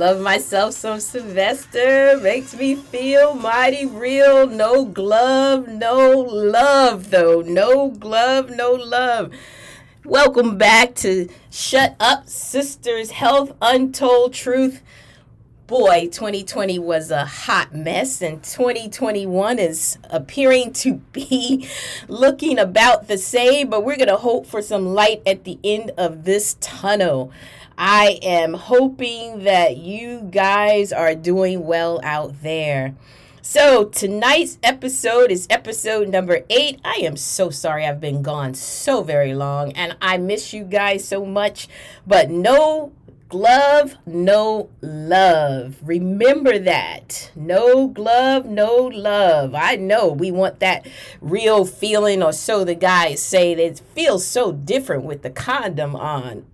love myself some Sylvester. Makes me feel mighty real. No glove, no love, though. No glove, no love. Welcome back to Shut Up Sisters Health Untold Truth. Boy, 2020 was a hot mess, and 2021 is appearing to be looking about the same, but we're going to hope for some light at the end of this tunnel. I am hoping that you guys are doing well out there. So tonight's episode is episode number 8. I am so sorry I've been gone so very long, and I miss you guys so much, but no glove, no love. Remember that. No glove, no love. I know we want that real feeling, or so the guys say. It feels so different with the condom on.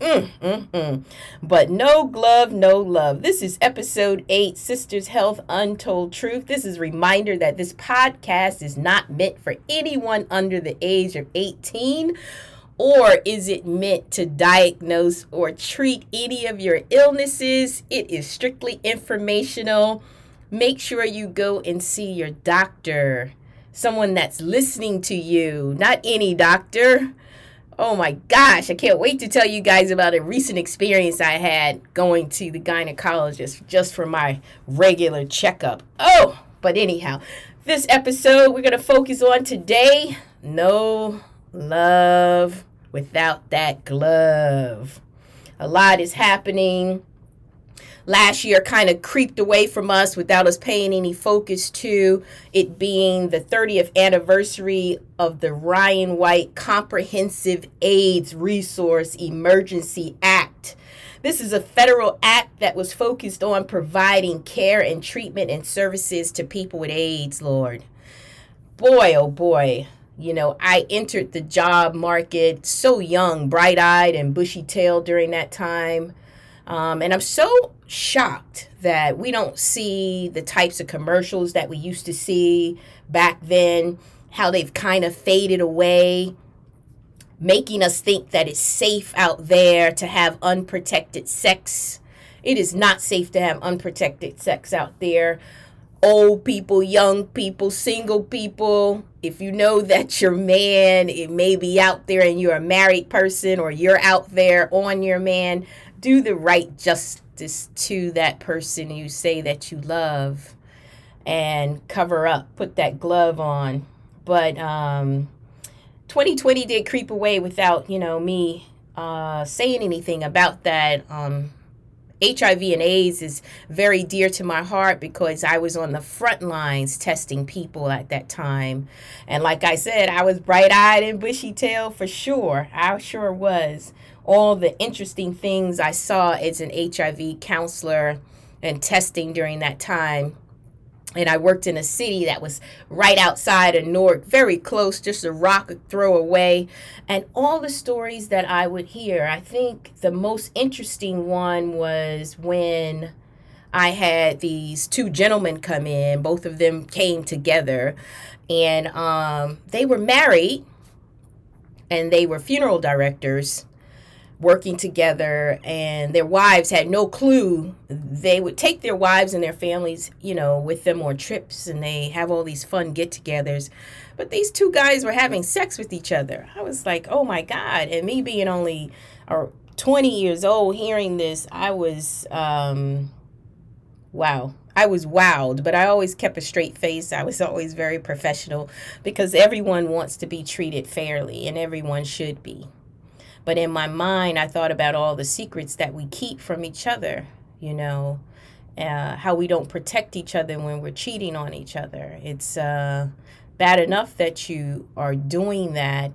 But no glove, no love. This is episode 8, Sisters Health Untold Truth. This is a reminder that this podcast is not meant for anyone under the age of 18. Or is it meant to diagnose or treat any of your illnesses? It is strictly informational. Make sure you go and see your doctor, someone that's listening to you, not any doctor. Oh my gosh, I can't wait to tell you guys about a recent experience I had going to the gynecologist just for my regular checkup. Oh, but anyhow, this episode we're going to focus on today, no love without that glove. A lot is happening. Last year kind of creeped away from us without us paying any focus to it, being the 30th anniversary of the Ryan White Comprehensive AIDS Resource Emergency Act. This is a federal act that was focused on providing care and treatment and services to people with AIDS, Lord. Boy, oh boy. You know, I entered the job market so young, bright-eyed and bushy-tailed during that time. And I'm so shocked that we don't see the types of commercials that we used to see back then, how they've kind of faded away, making us think that it's safe out there to have unprotected sex. It is not safe to have unprotected sex out there. Old people, young people, single people. If you know that your man, it may be out there and you're a married person, or you're out there on your man, do the right justice to that person you say that you love, and cover up, put that glove on. But 2020 did creep away without, me saying anything about that. HIV and AIDS is very dear to my heart because I was on the front lines testing people at that time. And like I said, I was bright-eyed and bushy-tailed for sure. I sure was. All the interesting things I saw as an HIV counselor and testing during that time. And I worked in a city that was right outside of Newark, very close, just a rock throw away. And all the stories that I would hear, I think the most interesting one was when I had these two gentlemen come in. Both of them came together, and they were married, and they were funeral directors working together, and their wives had no clue. They would take their wives and their families, with them on trips, and they have all these fun get-togethers. But these two guys were having sex with each other. I was like, oh my God. And me being only 20 years old hearing this, I was, wow. I was wowed, but I always kept a straight face. I was always very professional because everyone wants to be treated fairly, and everyone should be. But in my mind, I thought about all the secrets that we keep from each other, how we don't protect each other when we're cheating on each other. It's bad enough that you are doing that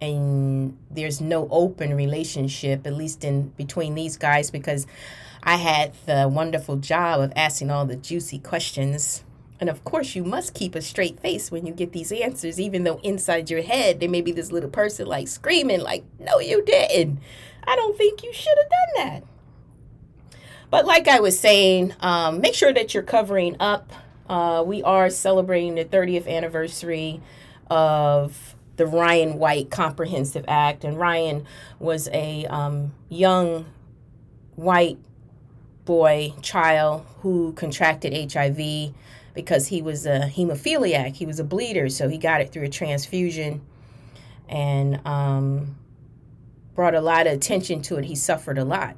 and there's no open relationship, at least in between these guys, because I had the wonderful job of asking all the juicy questions. And of course, you must keep a straight face when you get these answers, even though inside your head, there may be this little person like screaming like, no, you didn't. I don't think you should have done that. But like I was saying, make sure that you're covering up. We are celebrating the 30th anniversary of the Ryan White Comprehensive Act. And Ryan was a young white boy child who contracted HIV because he was a hemophiliac. He was a bleeder, so he got it through a transfusion and brought a lot of attention to it. He suffered a lot.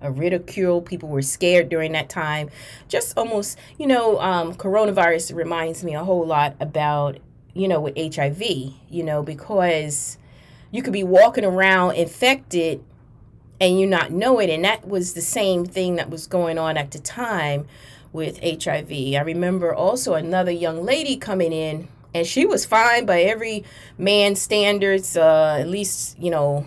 Of ridicule. People were scared during that time. Just almost, you know, coronavirus reminds me a whole lot about, you know, with HIV, you know, because you could be walking around infected and you not know it. And that was the same thing that was going on at the time with HIV. I remember also another young lady coming in, and she was fine by every man's standards, at least, you know,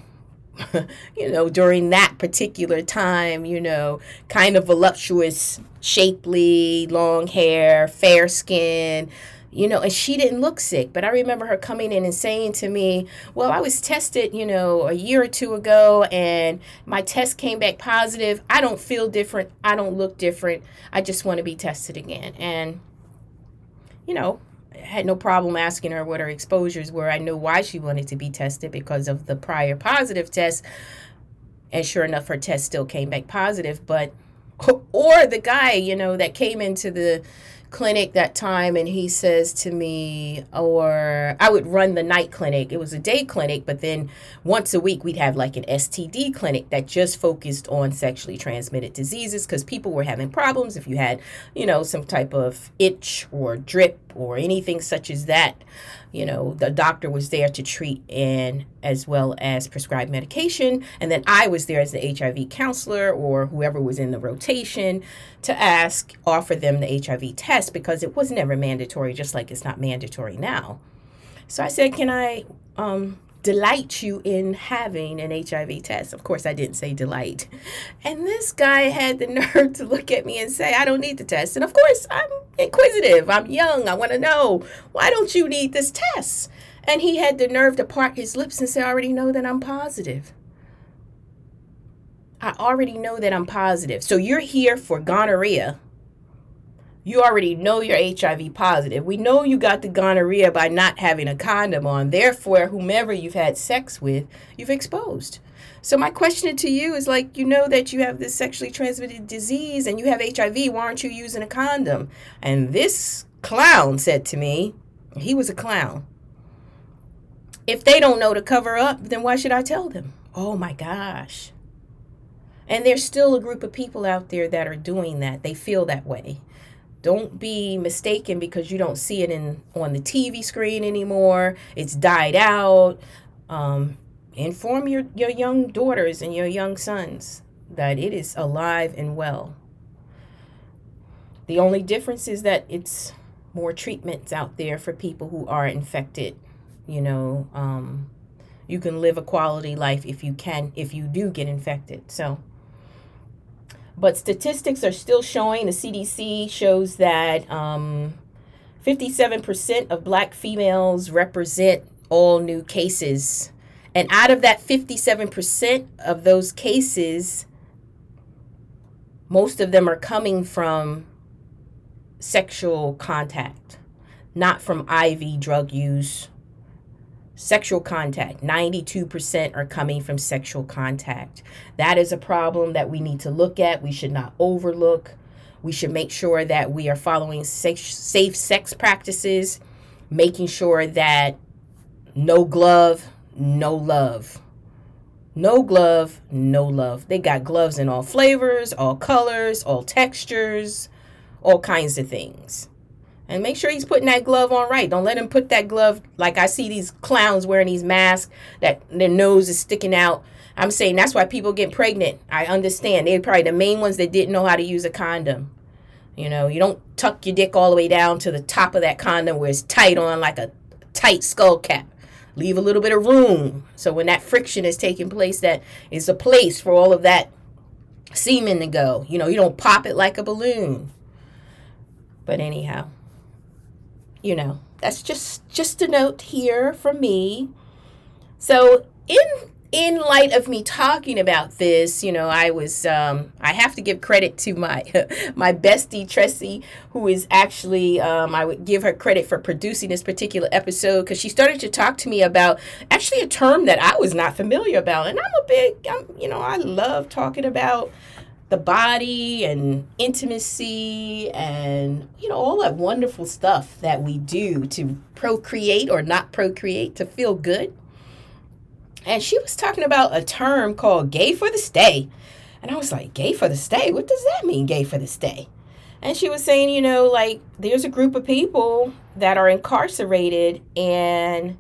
during that particular time, you know, kind of voluptuous, shapely, long hair, fair skin, you know, and she didn't look sick. But I remember her coming in and saying to me, well, I was tested, you know, a year or two ago, and my test came back positive. I don't feel different. I don't look different. I just want to be tested again. And, you know, had no problem asking her what her exposures were. I knew why she wanted to be tested because of the prior positive test. And sure enough, her test still came back positive. But, or the guy, you know, that came into the clinic that time, and he says to me, or I would run the night clinic. It was a day clinic, but then once a week we'd have like an STD clinic that just focused on sexually transmitted diseases because people were having problems. If you had, you know, some type of itch or drip or anything such as that, you know, the doctor was there to treat and as well as prescribe medication. And then I was there as the HIV counselor or whoever was in the rotation to offer them the HIV test because it was never mandatory, just like it's not mandatory now. So I said, can I delight you in having an HIV test? Of course, I didn't say delight. And this guy had the nerve to look at me and say, I don't need the test. And of course, I'm inquisitive. I'm young. I want to know, why don't you need this test? And he had the nerve to part his lips and say, I already know that I'm positive. I already know that I'm positive. So you're here for gonorrhea. You already know you're HIV positive. We know you got the gonorrhea by not having a condom on. Therefore, whomever you've had sex with, you've exposed. So my question to you is like, you know that you have this sexually transmitted disease and you have HIV. Why aren't you using a condom? And this clown said to me, he was a clown, if they don't know to cover up, then why should I tell them? Oh, my gosh. And there's still a group of people out there that are doing that. They feel that way. Don't be mistaken because you don't see it on the TV screen anymore. It's died out. Inform your young daughters and your young sons that it is alive and well. The only difference is that it's more treatments out there for people who are infected. You know, you can live a quality life if you do get infected. So, but statistics are still showing, the CDC shows that 57% of Black females represent all new cases. And out of that 57% of those cases, most of them are coming from sexual contact, not from IV drug use. Sexual contact, 92% are coming from sexual contact. That is a problem that we need to look at. We should not overlook. We should make sure that we are following safe sex practices, making sure that no glove, no love. No glove, no love. They got gloves in all flavors, all colors, all textures, all kinds of things. And make sure he's putting that glove on right. Don't let him put that glove like I see these clowns wearing these masks that their nose is sticking out. I'm saying that's why people get pregnant. I understand. They're probably the main ones that didn't know how to use a condom. You know, you don't tuck your dick all the way down to the top of that condom where it's tight on like a tight skull cap. Leave a little bit of room. So when that friction is taking place, that is a place for all of that semen to go. You know, you don't pop it like a balloon. But anyhow. You know, that's just a note here from me. So in light of me talking about this, you know, I was I have to give credit to my bestie Tressie, who is actually I would give her credit for producing this particular episode because she started to talk to me about actually a term that I was not familiar about, and I'm a big I love talking about the body and intimacy and, you know, all that wonderful stuff that we do to procreate or not procreate to feel good. And she was talking about a term called gay for the stay. And I was like, gay for the stay? What does that mean, gay for the stay? And she was saying, you know, like, there's a group of people that are incarcerated, and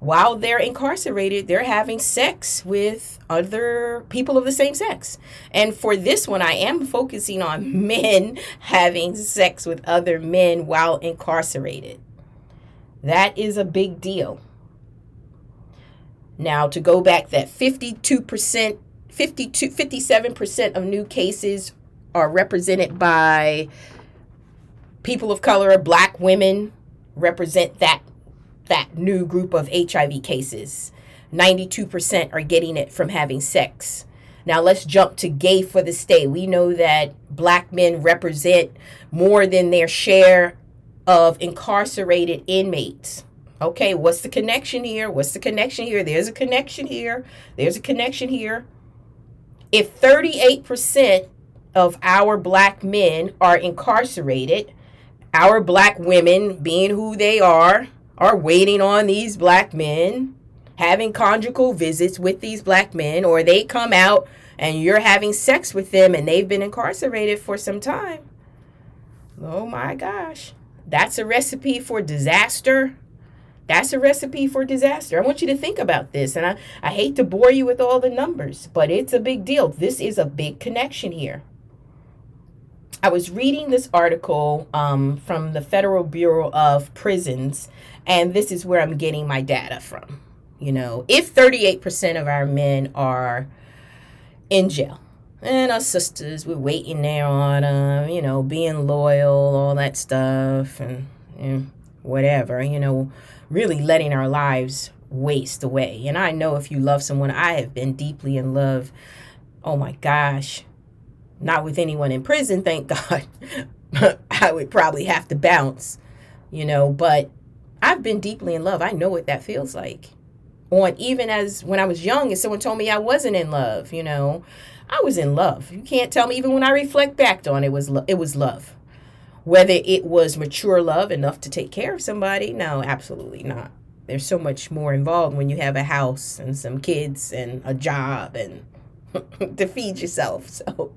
while they're incarcerated, they're having sex with other people of the same sex. And for this one, I am focusing on men having sex with other men while incarcerated. That is a big deal. Now, to go back, that 57% of new cases are represented by people of color, black women represent that new group of HIV cases. 92% are getting it from having sex. Now let's jump to gay for the stay. We know that black men represent more than their share of incarcerated inmates. Okay, what's the connection here? What's the connection here? There's a connection here. There's a connection here. If 38% of our black men are incarcerated, our black women, being who they are waiting on these black men, having conjugal visits with these black men, or they come out and you're having sex with them and they've been incarcerated for some time. Oh my gosh. That's a recipe for disaster. That's a recipe for disaster. I want you to think about this. And I hate to bore you with all the numbers, but it's a big deal. This is a big connection here. I was reading this article from the Federal Bureau of Prisons, and this is where I'm getting my data from. You know, if 38% of our men are in jail, and our sisters, we're waiting there on them, you know, being loyal, all that stuff, and whatever, you know, really letting our lives waste away. And I know if you love someone, I have been deeply in love. Oh my gosh, not with anyone in prison, thank God. I would probably have to bounce, you know, but I've been deeply in love. I know what that feels like. On even as when I was young and someone told me I wasn't in love, you know, I was in love. You can't tell me, even when I reflect back on it, it was love. Whether it was mature love enough to take care of somebody, no, absolutely not. There's so much more involved when you have a house and some kids and a job and to feed yourself. So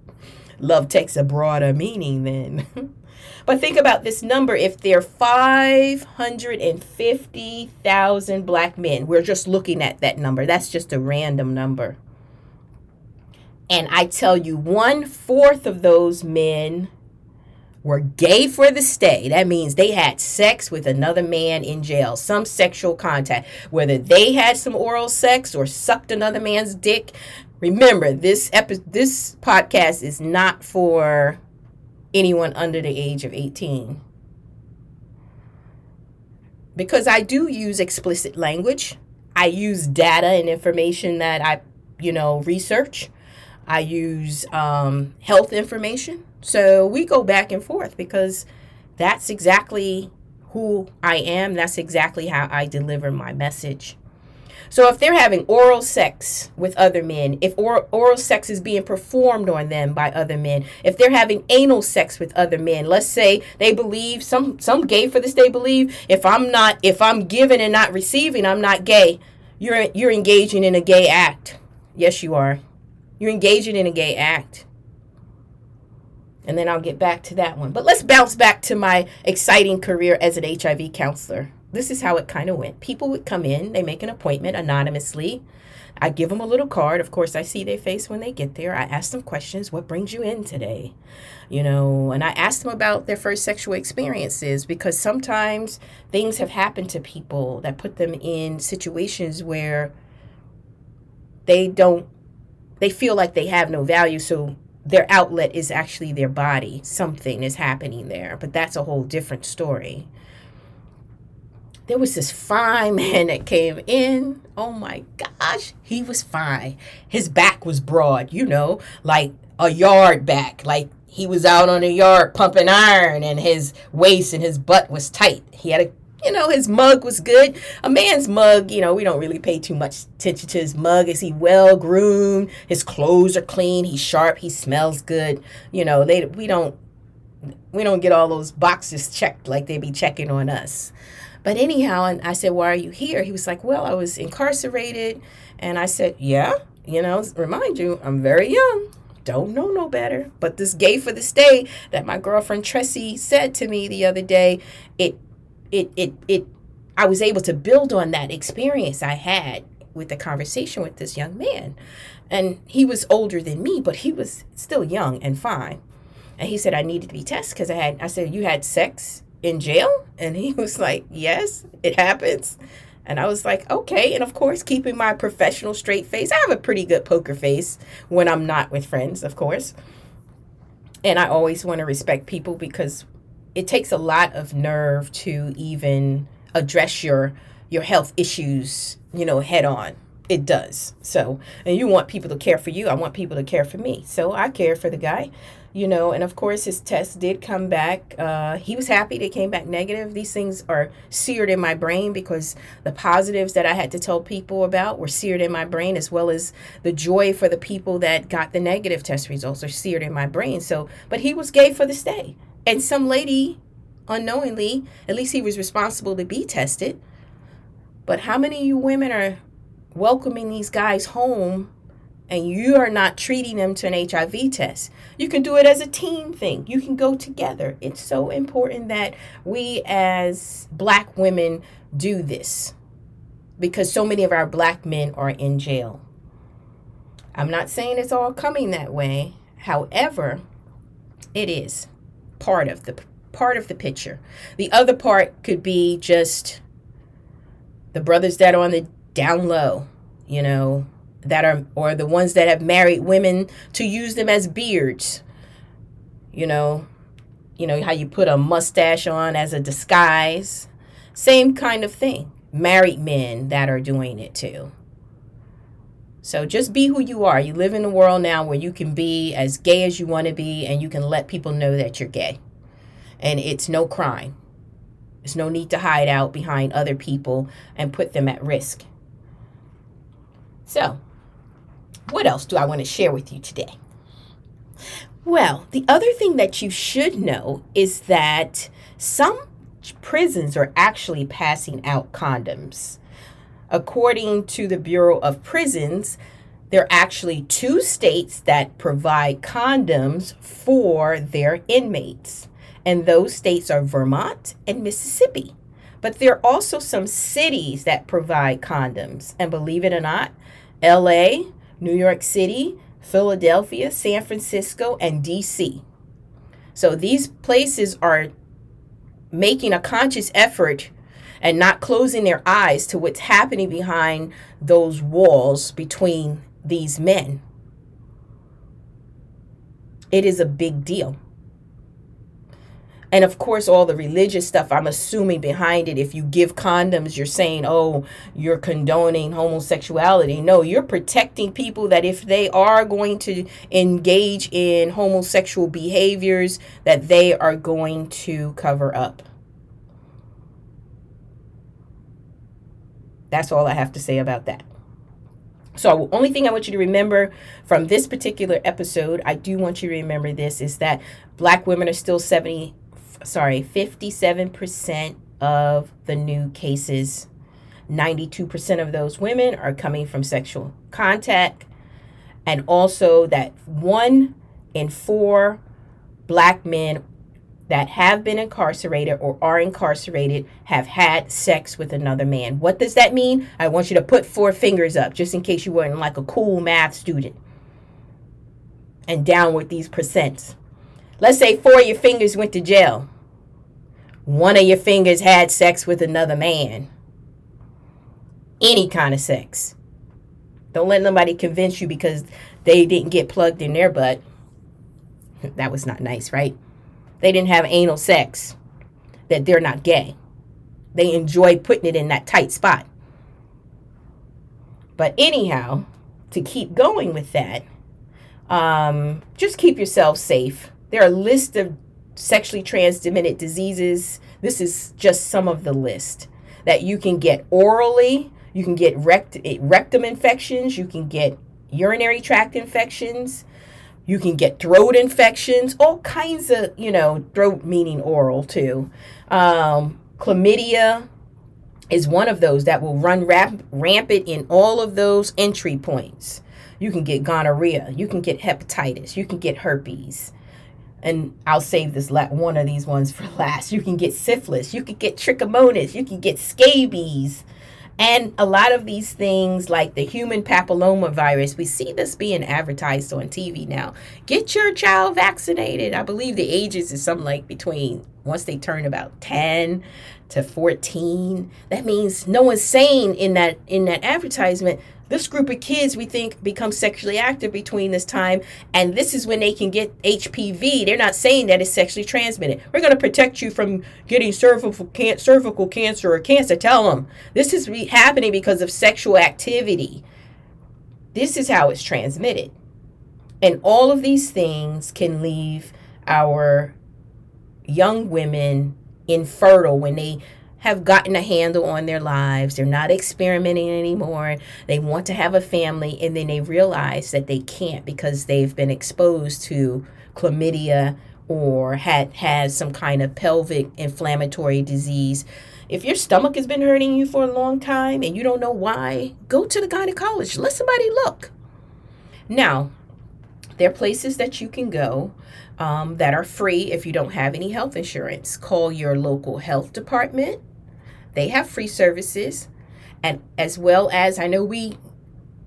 love takes a broader meaning then. But think about this number. If there are 550,000 black men, we're just looking at that number. That's just a random number. And I tell you, 1/4 of those men were gay for the stay. That means they had sex with another man in jail, some sexual contact, whether they had some oral sex or sucked another man's dick. Remember, this podcast is not for anyone under the age of 18. Because I do use explicit language. I use data and information that I, research. I use health information. So we go back and forth because that's exactly who I am. That's exactly how I deliver my message. So if they're having oral sex with other men, if oral sex is being performed on them by other men, if they're having anal sex with other men, let's say they believe, some gay for this, they believe, if I'm giving and not receiving, I'm not gay. You're engaging in a gay act. Yes, you are. You're engaging in a gay act. And then I'll get back to that one. But let's bounce back to my exciting career as an HIV counselor. This is how it kind of went. People would come in. They make an appointment anonymously. I give them a little card. Of course, I see their face when they get there. I ask them questions. What brings you in today? And I ask them about their first sexual experiences, because sometimes things have happened to people that put them in situations where they feel like they have no value. So their outlet is actually their body. Something is happening there, but that's a whole different story. There was this fine man that came in. Oh my gosh, he was fine. His back was broad, like a yard back. Like he was out on the yard pumping iron, and his waist and his butt was tight. He had a you know, his mug was good. A man's mug, you know, we don't really pay too much attention to his mug. Is he well groomed? His clothes are clean. He's sharp. He smells good. You know, we don't get all those boxes checked like they be checking on us. But anyhow, and I said, why are you here? He was like, well, I was incarcerated. And I said, yeah, you know, remind you, I'm very young. Don't know no better. But this gay for the stay that my girlfriend Tressie said to me the other day, I was able to build on that experience I had with the conversation with this young man. And he was older than me, but he was still young and fine. And he said, I needed to be tested because I said, you had sex in jail? And he was like, yes, it happens. And I was like, okay. And of course, keeping my professional straight face. I have a pretty good poker face when I'm not with friends, of course. And I always want to respect people because it takes a lot of nerve to even address your health issues, you know, head on. It does. So, and you want people to care for you. I want people to care for me. So I cared for the guy, you know, and of course his test did come back. He was happy they came back negative. These things are seared in my brain because the positives that I had to tell people about were seared in my brain, as well as the joy for the people that got the negative test results are seared in my brain. So, but he was gay for the stay. And some lady, unknowingly, at least he was responsible to be tested. But how many of you women are welcoming these guys home and you are not treating them to an HIV test? You can do it as a team thing. You can go together. It's so important that we as Black women do this because so many of our Black men are in jail. I'm not saying it's all coming that way. However, it is part of the picture. The other part could be just the brothers that are on the down low, you know, that are, or the ones that have married women to use them as beards, you know, how you put a mustache on as a disguise, same kind of thing, married men that are doing it too. So just be who you are. You live in a world now where you can be as gay as you want to be and you can let people know that you're gay. And it's no crime. There's no need to hide out behind other people and put them at risk. So, what else do I want to share with you today? Well, the other thing that you should know is that some prisons are actually passing out condoms. According to the Bureau of Prisons, there are actually 2 states that provide condoms for their inmates. And those states are Vermont and Mississippi. But there are also some cities that provide condoms. And believe it or not, LA, New York City, Philadelphia, San Francisco, and DC. So these places are making a conscious effort and not closing their eyes to what's happening behind those walls between these men. It is a big deal. And of course, all the religious stuff, I'm assuming behind it, if you give condoms, you're saying, oh, you're condoning homosexuality. No, you're protecting people that if they are going to engage in homosexual behaviors, that they are going to cover up. That's all I have to say about that. So the only thing I want you to remember from this particular episode, I do want you to remember this, is that Black women are still 57% of the new cases. 92% of those women are coming from sexual contact. And also that 1 in 4 Black men that have been incarcerated or are incarcerated have had sex with another man. What does that mean? I want you to put 4 fingers up just in case you weren't like a cool math student. And down with these percents. Let's say 4 of your fingers went to jail. 1 of your fingers had sex with another man. Any kind of sex. Don't let nobody convince you because they didn't get plugged in their butt. That was not nice, right? They didn't have anal sex, that they're not gay. They enjoy putting it in that tight spot. But anyhow, to keep going with that, just keep yourself safe. There are a list of sexually transmitted diseases This is just some of the list that you can get orally. You can get rectum infections. You can get urinary tract infections. You can get throat infections, all kinds of, throat meaning oral too. Chlamydia is one of those that will run rampant in all of those entry points. You can get gonorrhea. You can get hepatitis. You can get herpes. And I'll save this one of these ones for last. You can get syphilis. You can get trichomonas. You can get scabies. And a lot of these things, like the human papillomavirus, we see this being advertised on TV now. Get your child vaccinated. I believe the ages is something like between, once they turn about 10 to 14. That means no one's saying in that advertisement, this group of kids we think become sexually active between this time, and this is when they can get HPV. They're not saying that it's sexually transmitted. We're going to protect you from getting cervical cancer or cancer. Tell them this is happening because of sexual activity. This is how it's transmitted. And all of these things can leave our young women infertile when they have gotten a handle on their lives. They're not experimenting anymore. They want to have a family, and then they realize that they can't because they've been exposed to chlamydia or had some kind of pelvic inflammatory disease. If your stomach has been hurting you for a long time and you don't know why, go to the gynecologist. Let somebody look. Now, there are places that you can go that are free if you don't have any health insurance. Call your local health department. They have free services, and as well as, I know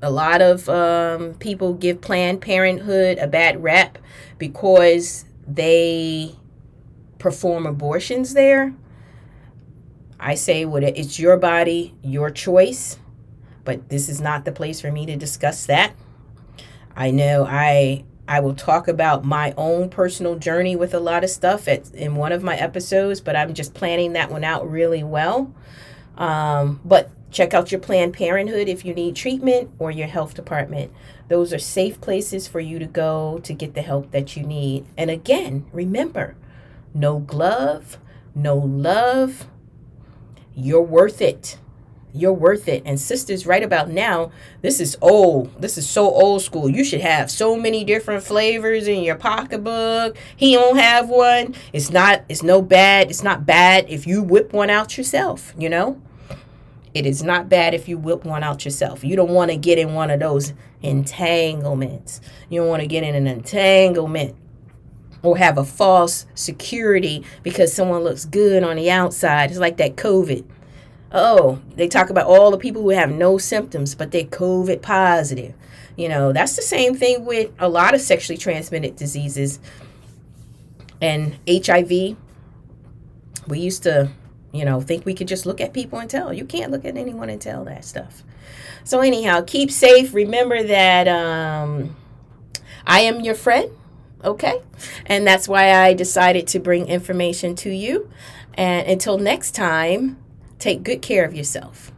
a lot of people give Planned Parenthood a bad rap because they perform abortions there. I say, it's your body, your choice, but this is not the place for me to discuss that. I know I will talk about my own personal journey with a lot of stuff in one of my episodes, but I'm just planning that one out really well. But check out your Planned Parenthood if you need treatment, or your health department. Those are safe places for you to go to get the help that you need. And again, remember, no glove, no love. You're worth it. You're worth it. And sisters, right about now, this is old. This is so old school. You should have so many different flavors in your pocketbook. He don't have one. It's not bad if you whip one out yourself, It is not bad if you whip one out yourself. You don't want to get in one of those entanglements. You don't want to get in an entanglement or have a false security because someone looks good on the outside. It's like that COVID. Oh, they talk about all the people who have no symptoms, but they're COVID positive. That's the same thing with a lot of sexually transmitted diseases and HIV. We used to, think we could just look at people and tell. You can't look at anyone and tell that stuff. So anyhow, keep safe. Remember that I am your friend. Okay. And that's why I decided to bring information to you. And until next time, take good care of yourself.